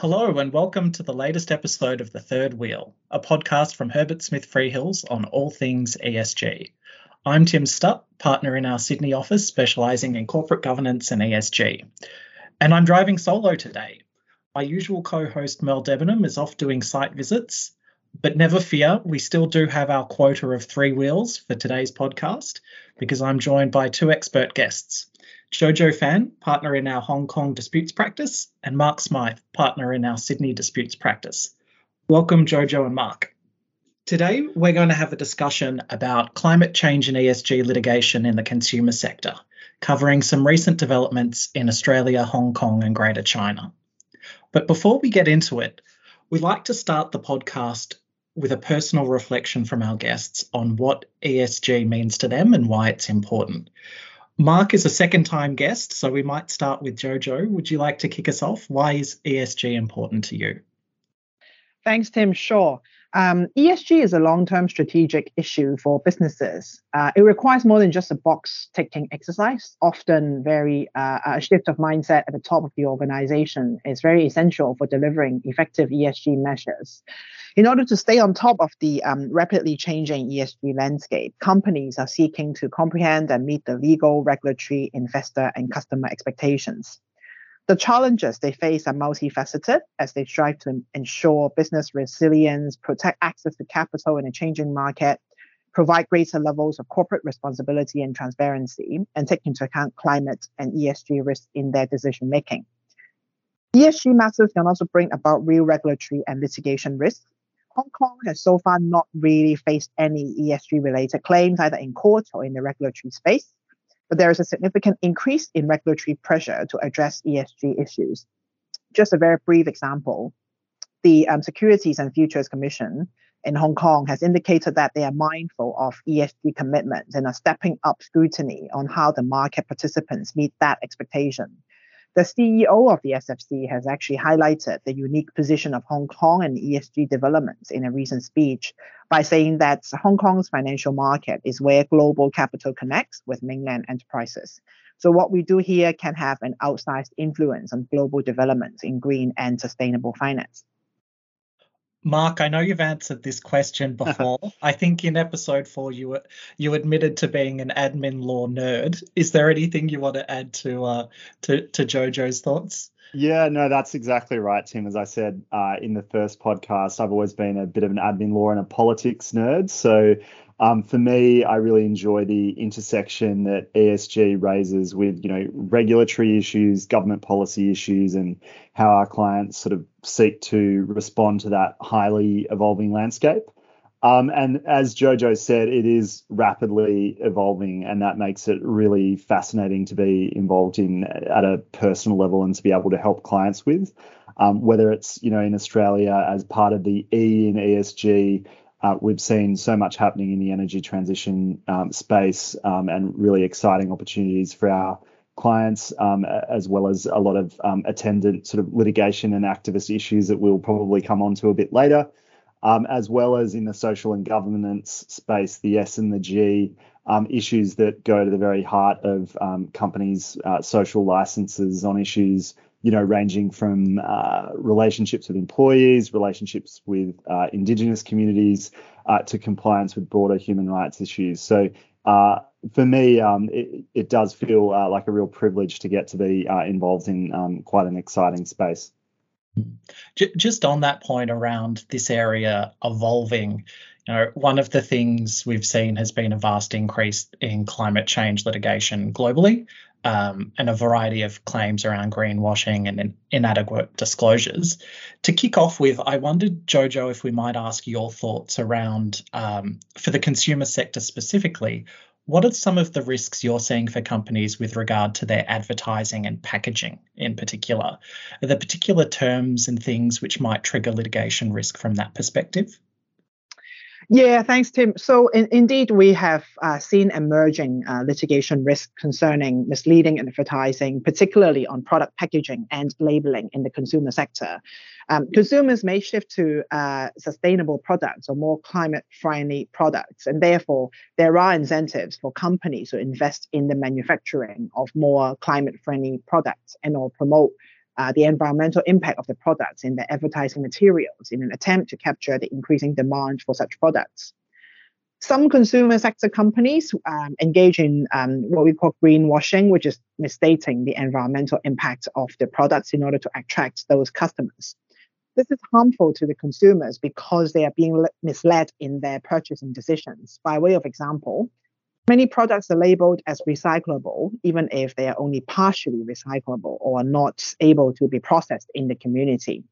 Hello and welcome to the latest episode of The Third Wheel, a podcast from Herbert Smith Freehills on all things ESG. I'm Tim Stutt, partner in our Sydney office specialising in corporate governance and ESG. And I'm driving solo today. My usual co-host Merle Debenham is off doing site visits, but never fear, we still do have our quota of three wheels for today's podcast because I'm joined by two expert guests. Jojo Fan, partner in our Hong Kong disputes practice, and Mark Smyth, partner in our Sydney disputes practice. Welcome, Jojo and Mark. Today, we're going to have a discussion about climate change and ESG litigation in the consumer sector, covering some recent developments in Australia, Hong Kong, and Greater China. But before we get into it, we'd like to start the podcast with a personal reflection from our guests on what ESG means to them and why it's important. Mark is a second-time guest, so we might start with Jojo. Would you like to kick us off? Why is ESG important to you? Thanks, Tim. Sure. ESG is a long-term strategic issue for businesses. It requires more than just a box-ticking exercise, often a shift of mindset at the top of the organization. It's very essential for delivering effective ESG measures. In order to stay on top of the rapidly changing ESG landscape, companies are seeking to comprehend and meet the legal, regulatory, investor, and customer expectations. The challenges they face are multifaceted as they strive to ensure business resilience, protect access to capital in a changing market, provide greater levels of corporate responsibility and transparency, and take into account climate and ESG risks in their decision-making. ESG matters can also bring about real regulatory and litigation risks. Hong Kong has so far not really faced any ESG-related claims, either in court or in the regulatory space, but there is a significant increase in regulatory pressure to address ESG issues. Just a very brief example, the Securities and Futures Commission in Hong Kong has indicated that they are mindful of ESG commitments and are stepping up scrutiny on how the market participants meet that expectation. The CEO of the SFC has actually highlighted the unique position of Hong Kong and ESG developments in a recent speech by saying that Hong Kong's financial market is where global capital connects with mainland enterprises. So what we do here can have an outsized influence on global developments in green and sustainable finance. Mark, I know you've answered this question before. I think in episode 4, you admitted to being an admin law nerd. Is there anything you want to add to Jojo's thoughts? Yeah, no, that's exactly right, Tim. As I said in the first podcast, I've always been a bit of an admin law and a politics nerd. So for me, I really enjoy the intersection that ESG raises with, regulatory issues, government policy issues, and how our clients sort of seek to respond to that highly evolving landscape. And as Jojo said, it is rapidly evolving, and that makes it really fascinating to be involved in at a personal level and to be able to help clients with, whether it's, in Australia as part of the E in ESG. We've seen so much happening in the energy transition space and really exciting opportunities for our clients, as well as a lot of attendant sort of litigation and activist issues that we'll probably come on to a bit later. As well as in the social and governance space, the S and the G, issues that go to the very heart of companies' social licenses on issues, ranging from relationships with employees, relationships with Indigenous communities, to compliance with broader human rights issues. So for me, it does feel like a real privilege to get to be involved in quite an exciting space. Just on that point around this area evolving, one of the things we've seen has been a vast increase in climate change litigation globally, and a variety of claims around greenwashing and inadequate disclosures. To kick off with, I wondered, Jojo, if we might ask your thoughts around, for the consumer sector specifically, what are some of the risks you're seeing for companies with regard to their advertising and packaging in particular? Are there particular terms and things which might trigger litigation risk from that perspective? Yeah, thanks, Tim. So indeed, we have seen emerging litigation risk concerning misleading advertising, particularly on product packaging and labelling in the consumer sector. Consumers may shift to sustainable products or more climate-friendly products, and therefore there are incentives for companies to invest in the manufacturing of more climate-friendly products and or promote the environmental impact of the products in their advertising materials in an attempt to capture the increasing demand for such products. Some consumer sector companies engage in what we call greenwashing, which is misstating the environmental impact of the products in order to attract those customers. This is harmful to the consumers because they are being misled in their purchasing decisions. By way of example, many products are labeled as recyclable, even if they are only partially recyclable or are not able to be processed in the community.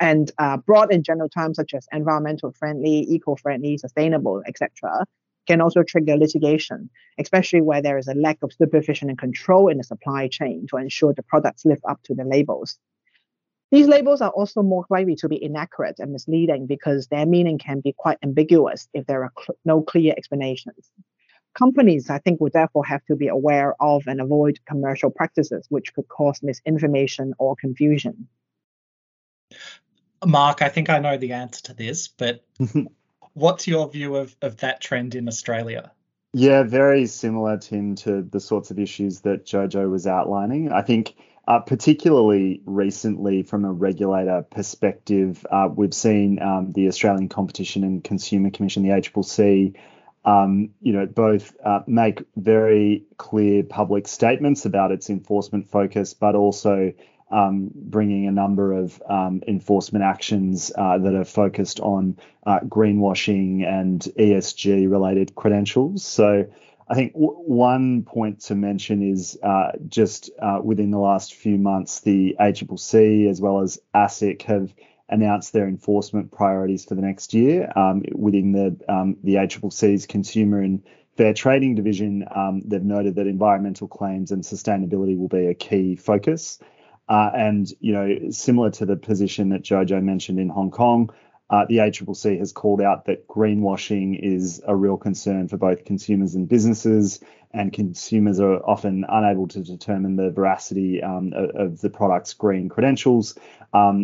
And broad and general terms such as environmental friendly, eco-friendly, sustainable, etc., can also trigger litigation, especially where there is a lack of supervision and control in the supply chain to ensure the products live up to the labels. These labels are also more likely to be inaccurate and misleading because their meaning can be quite ambiguous if there are no clear explanations. Companies, I think, will therefore have to be aware of and avoid commercial practices which could cause misinformation or confusion. Mark, I think I know the answer to this, but what's your view of that trend in Australia? Yeah, very similar, Tim, to the sorts of issues that Jojo was outlining. I think particularly recently from a regulator perspective, we've seen the Australian Competition and Consumer Commission, the ACCC, both make very clear public statements about its enforcement focus, but also bringing a number of enforcement actions that are focused on greenwashing and ESG-related credentials. So I think one point to mention is just within the last few months, the ACCC as well as ASIC have announced their enforcement priorities for the next year. Within the ACCC's Consumer and Fair Trading Division, they've noted that environmental claims and sustainability will be a key focus. And similar to the position that Jojo mentioned in Hong Kong, the ACCC has called out that greenwashing is a real concern for both consumers and businesses, and consumers are often unable to determine the veracity of the product's green credentials,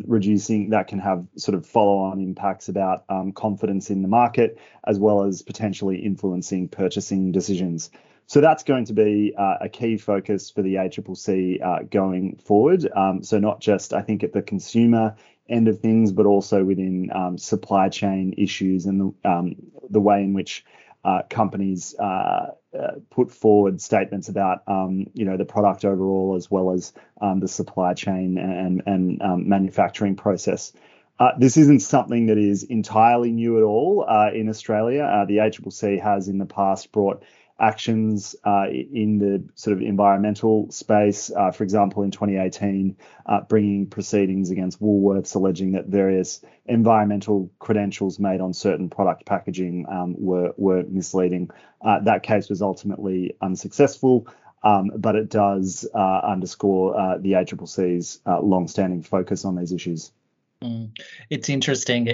reducing that can have sort of follow-on impacts about confidence in the market, as well as potentially influencing purchasing decisions. So that's going to be a key focus for the ACCC going forward. So not just, I think, at the consumer end of things, but also within supply chain issues and the way in which companies put forward statements about, the product overall, as well as the supply chain and manufacturing process. This isn't something that is entirely new at all in Australia. The ACCC has in the past brought actions in the sort of environmental space. For example, in 2018, bringing proceedings against Woolworths alleging that various environmental credentials made on certain product packaging were misleading. That case was ultimately unsuccessful, but it does underscore the ACCC's long-standing focus on these issues. It's interesting.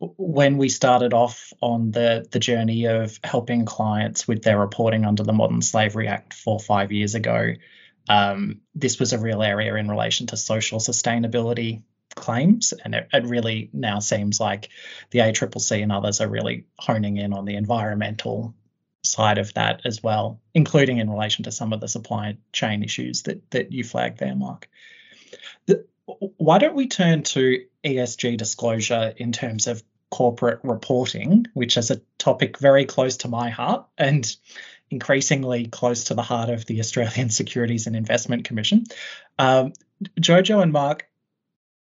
When we started off on the journey of helping clients with their reporting under the Modern Slavery Act 4 or 5 years ago, this was a real area in relation to social sustainability claims. And it really now seems like the ACCC and others are really honing in on the environmental side of that as well, including in relation to some of the supply chain issues that you flagged there, Mark. Why don't we turn to ESG disclosure in terms of corporate reporting, which is a topic very close to my heart and increasingly close to the heart of the Australian Securities and Investment Commission. Jojo and Mark,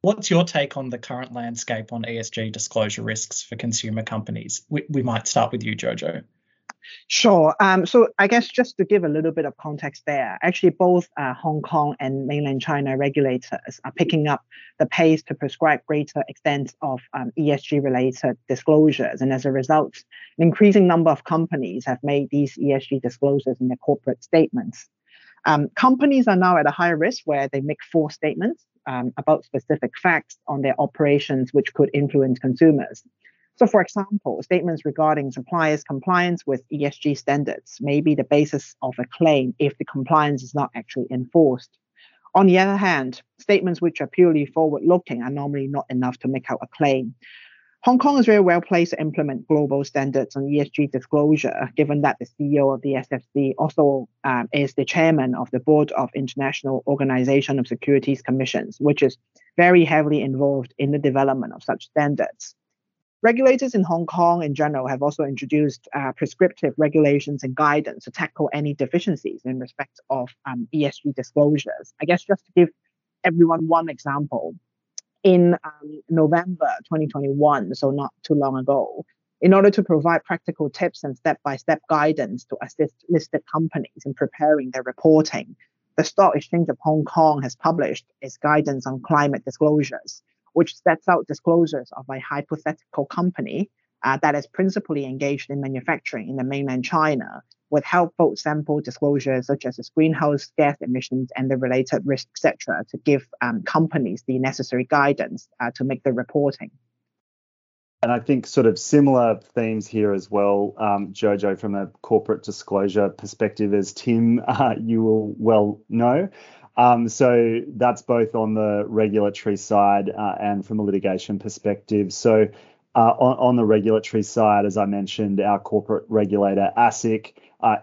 what's your take on the current landscape on ESG disclosure risks for consumer companies? We might start with you, Jojo. Sure. So I guess just to give a little bit of context there, actually both Hong Kong and mainland China regulators are picking up the pace to prescribe greater extents of ESG-related disclosures. And as a result, an increasing number of companies have made these ESG disclosures in their corporate statements. Companies are now at a higher risk where they make false statements about specific facts on their operations, which could influence consumers. So, for example, statements regarding suppliers' compliance with ESG standards may be the basis of a claim if the compliance is not actually enforced. On the other hand, statements which are purely forward-looking are normally not enough to make out a claim. Hong Kong is very well placed to implement global standards on ESG disclosure, given that the CEO of the SFC also is the chairman of the board of International Organization of Securities Commissions, which is very heavily involved in the development of such standards. Regulators in Hong Kong in general have also introduced prescriptive regulations and guidance to tackle any deficiencies in respect of ESG disclosures. I guess just to give everyone one example, in November 2021, so not too long ago, in order to provide practical tips and step-by-step guidance to assist listed companies in preparing their reporting, the Stock Exchange of Hong Kong has published its guidance on climate disclosures, which sets out disclosures of a hypothetical company that is principally engaged in manufacturing in the mainland China, with helpful sample disclosures such as its greenhouse gas emissions and the related risks, etc., to give companies the necessary guidance to make the reporting. And I think sort of similar themes here as well, Jojo, from a corporate disclosure perspective, as Tim, you will well know. So that's both on the regulatory side and from a litigation perspective. So on the regulatory side, as I mentioned, our corporate regulator, ASIC,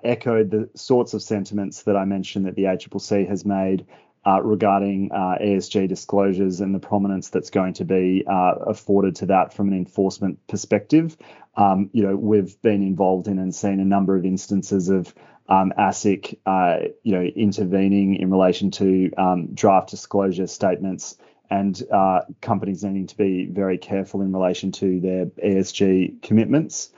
echoed the sorts of sentiments that I mentioned that the ACCC has made regarding ESG disclosures and the prominence that's going to be afforded to that from an enforcement perspective. We've been involved in and seen a number of instances of ASIC, intervening in relation to draft disclosure statements and companies needing to be very careful in relation to their ESG commitments.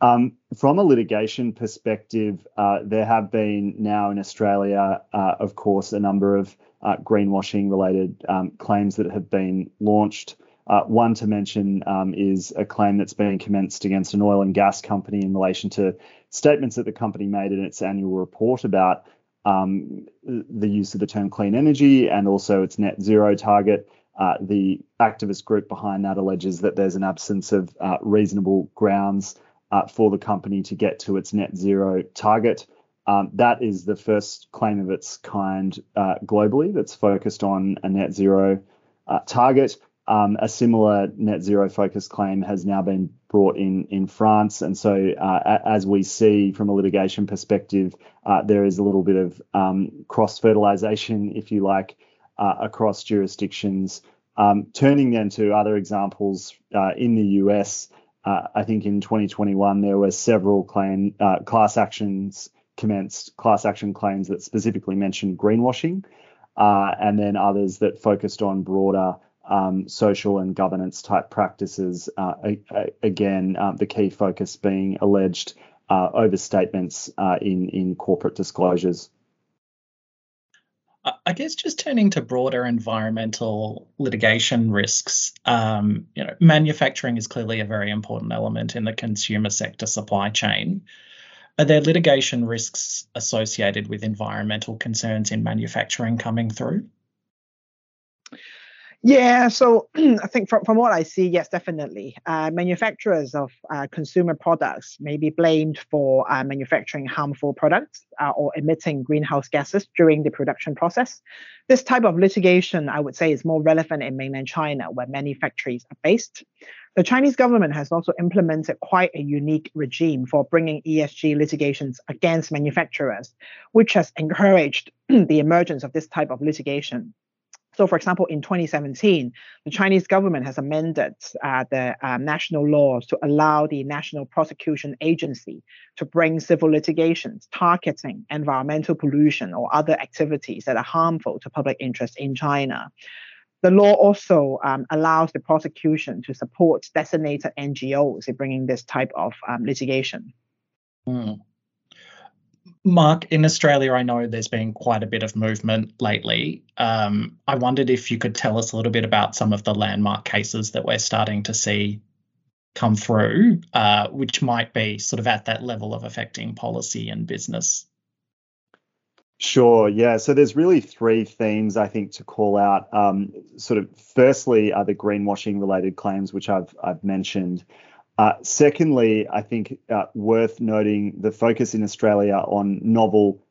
From a litigation perspective, there have been now in Australia, of course, a number of greenwashing-related claims that have been launched. One to mention is a claim that's been commenced against an oil and gas company in relation to statements that the company made in its annual report about the use of the term clean energy and also its net zero target. The activist group behind that alleges that there's an absence of reasonable grounds for the company to get to its net zero target. That is the first claim of its kind globally that's focused on a net zero target. A similar net zero focus claim has now been brought in France. And so as we see from a litigation perspective, there is a little bit of cross-fertilisation, if you like, across jurisdictions. Turning then to other examples in the US, I think in 2021, there were several class action claims that specifically mentioned greenwashing, and then others that focused on broader social and governance type practices. Again, the key focus being alleged overstatements in corporate disclosures. I guess just turning to broader environmental litigation risks, manufacturing is clearly a very important element in the consumer sector supply chain. Are there litigation risks associated with environmental concerns in manufacturing coming through? Yeah, so I think from what I see, yes, definitely. Manufacturers of consumer products may be blamed for manufacturing harmful products or emitting greenhouse gases during the production process. This type of litigation, I would say, is more relevant in mainland China, where many factories are based. The Chinese government has also implemented quite a unique regime for bringing ESG litigations against manufacturers, which has encouraged the emergence of this type of litigation. So, for example, in 2017, the Chinese government has amended the national laws to allow the National Prosecution Agency to bring civil litigations targeting environmental pollution or other activities that are harmful to public interest in China. The law also allows the prosecution to support designated NGOs in bringing this type of litigation. Mm. Mark, in Australia, I know there's been quite a bit of movement lately. I wondered if you could tell us a little bit about some of the landmark cases that we're starting to see come through, which might be sort of at that level of affecting policy and business. Sure, yeah. So there's really three themes, I think, to call out. Firstly, are the greenwashing-related claims, which I've mentioned. Secondly, I think worth noting the focus in Australia on novel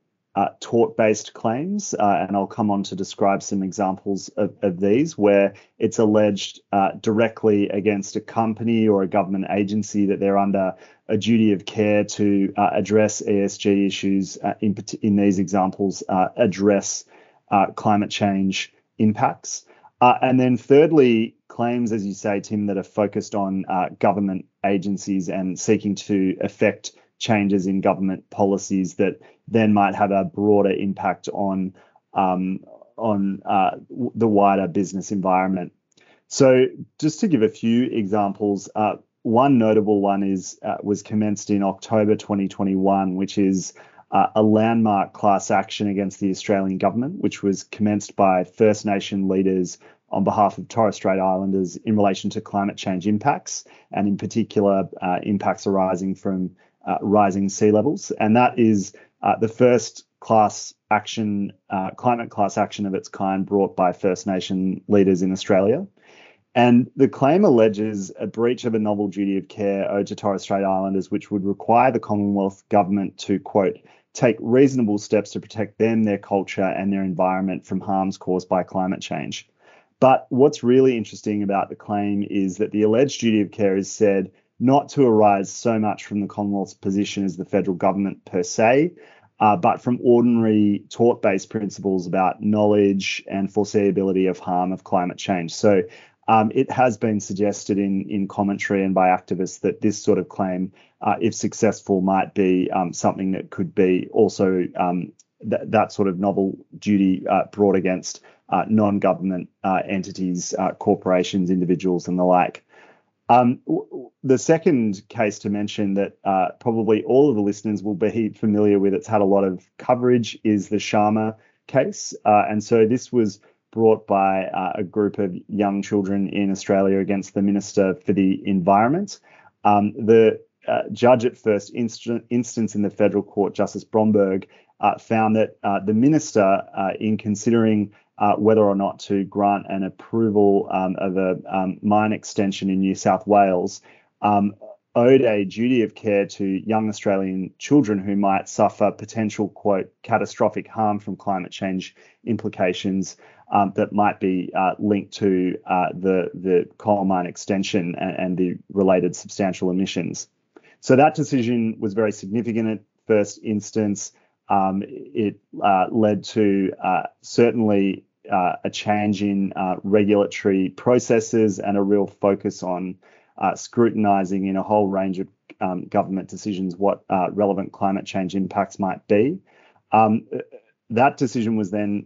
tort-based claims, and I'll come on to describe some examples of these, where it's alleged directly against a company or a government agency that they're under a duty of care to address ESG issues, in these examples, address climate change impacts. And then thirdly, claims, as you say, Tim, that are focused on government agencies and seeking to affect changes in government policies that then might have a broader impact on the wider business environment. So just to give a few examples, one notable one was commenced in October 2021, which is a landmark class action against the Australian government, which was commenced by First Nation leaders on behalf of Torres Strait Islanders in relation to climate change impacts, and in particular impacts arising from rising sea levels. And that is the first class action, climate class action of its kind brought by First Nation leaders in Australia. And the claim alleges a breach of a novel duty of care owed to Torres Strait Islanders, which would require the Commonwealth government to, quote, take reasonable steps to protect them, their culture and their environment from harms caused by climate change. But what's really interesting about the claim is that the alleged duty of care is said not to arise so much from the Commonwealth's position as the federal government per se, but from ordinary tort-based principles about knowledge and foreseeability of harm of climate change. So it has been suggested in commentary and by activists that this sort of claim, if successful, might be something that could be also that sort of novel duty brought against non-government entities, corporations, individuals and the like. The second case to mention that probably all of the listeners will be familiar with, it's had a lot of coverage, is the Sharma case. And so this was brought by a group of young children in Australia against the Minister for the Environment. The judge at first instance in the federal court, Justice Bromberg, found that the minister, in considering whether or not to grant an approval of a mine extension in New South Wales, owed a duty of care to young Australian children who might suffer potential, quote, catastrophic harm from climate change implications that might be linked to the coal mine extension and the related substantial emissions. So that decision was very significant at first instance. It led to certainly a change in regulatory processes and a real focus on scrutinising in a whole range of government decisions what relevant climate change impacts might be. That decision was then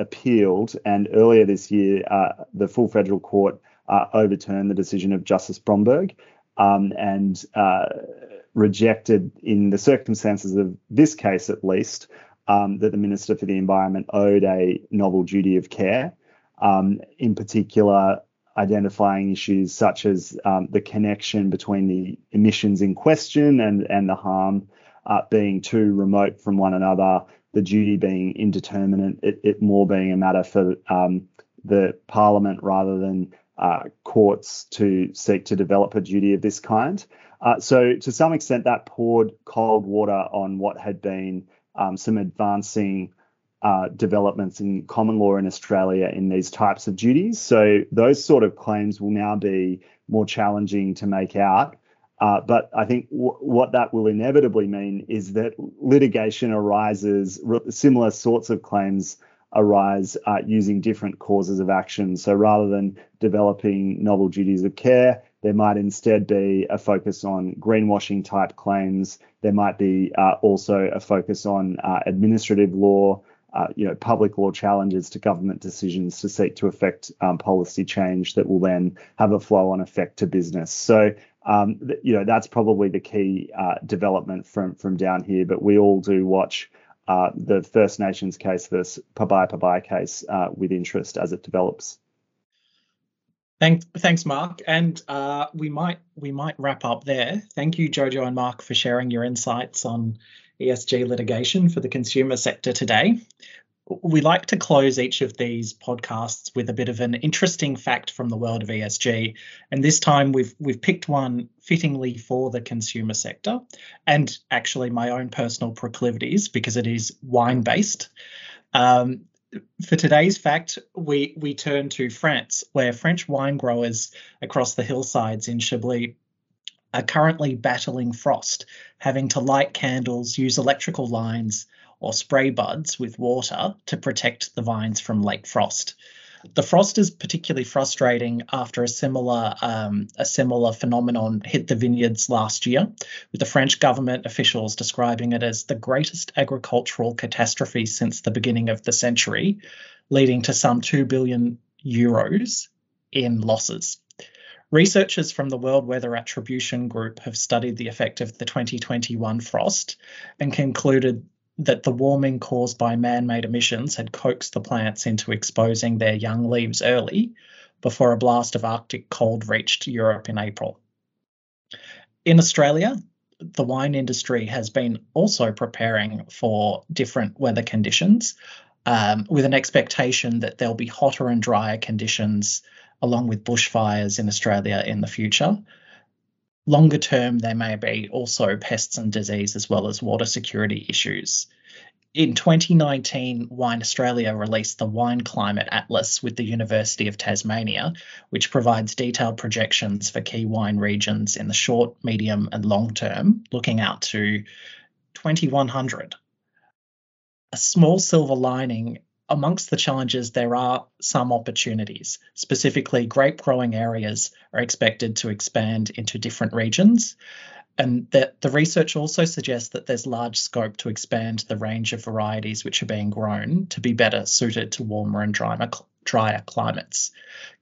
appealed, and earlier this year, the full federal court overturned the decision of Justice Bromberg and rejected, in the circumstances of this case at least, that the Minister for the Environment owed a novel duty of care, in particular identifying issues such as the connection between the emissions in question and the harm being too remote from one another, the duty being indeterminate, it more being a matter for the Parliament rather than courts to seek to develop a duty of this kind. So to some extent that poured cold water on what had been some advancing developments in common law in Australia in these types of duties. So those sort of claims will now be more challenging to make out. But I think what that will inevitably mean is that litigation arises, similar sorts of claims arise using different causes of action. So rather than developing novel duties of care, there might instead be a focus on greenwashing type claims. There might be also a focus on administrative law, public law challenges to government decisions to seek to affect policy change that will then have a flow-on effect to business. So, that's probably the key development from down here. But we all do watch the First Nations case, this Pabai Pabai case, with interest as it develops. Thanks, Mark. And we might wrap up there. Thank you, Jojo and Mark, for sharing your insights on ESG litigation for the consumer sector today. We like to close each of these podcasts with a bit of an interesting fact from the world of ESG. And this time we've picked one fittingly for the consumer sector and actually my own personal proclivities because it is wine-based. For today's fact, we turn to France, where French wine growers across the hillsides in Chablis are currently battling frost, having to light candles, use electrical lines, or spray buds with water to protect the vines from late frost. The frost is particularly frustrating after a similar phenomenon hit the vineyards last year, with the French government officials describing it as the greatest agricultural catastrophe since the beginning of the century, leading to some €2 billion in losses. Researchers from the World Weather Attribution Group have studied the effect of the 2021 frost and concluded that the warming caused by man-made emissions had coaxed the plants into exposing their young leaves early before a blast of Arctic cold reached Europe in April. In Australia, the wine industry has been also preparing for different weather conditions, with an expectation that there'll be hotter and drier conditions along with bushfires in Australia in the future. Longer term, there may be also pests and disease as well as water security issues. In 2019, Wine Australia released the Wine Climate Atlas with the University of Tasmania, which provides detailed projections for key wine regions in the short, medium and long term, looking out to 2100. A small silver lining amongst the challenges, there are some opportunities. Specifically, grape growing areas are expected to expand into different regions. And that the research also suggests that there's large scope to expand the range of varieties which are being grown to be better suited to warmer and drier climates.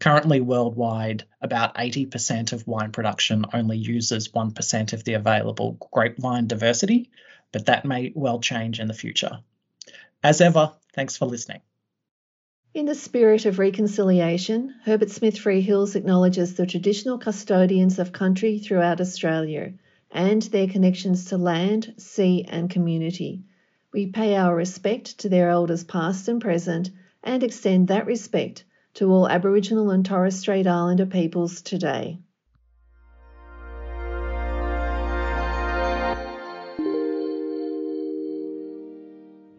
Currently, worldwide, about 80% of wine production only uses 1% of the available grapevine diversity, but that may well change in the future. As ever, thanks for listening. In the spirit of reconciliation, Herbert Smith Freehills acknowledges the traditional custodians of country throughout Australia and their connections to land, sea and community. We pay our respect to their elders past and present and extend that respect to all Aboriginal and Torres Strait Islander peoples today.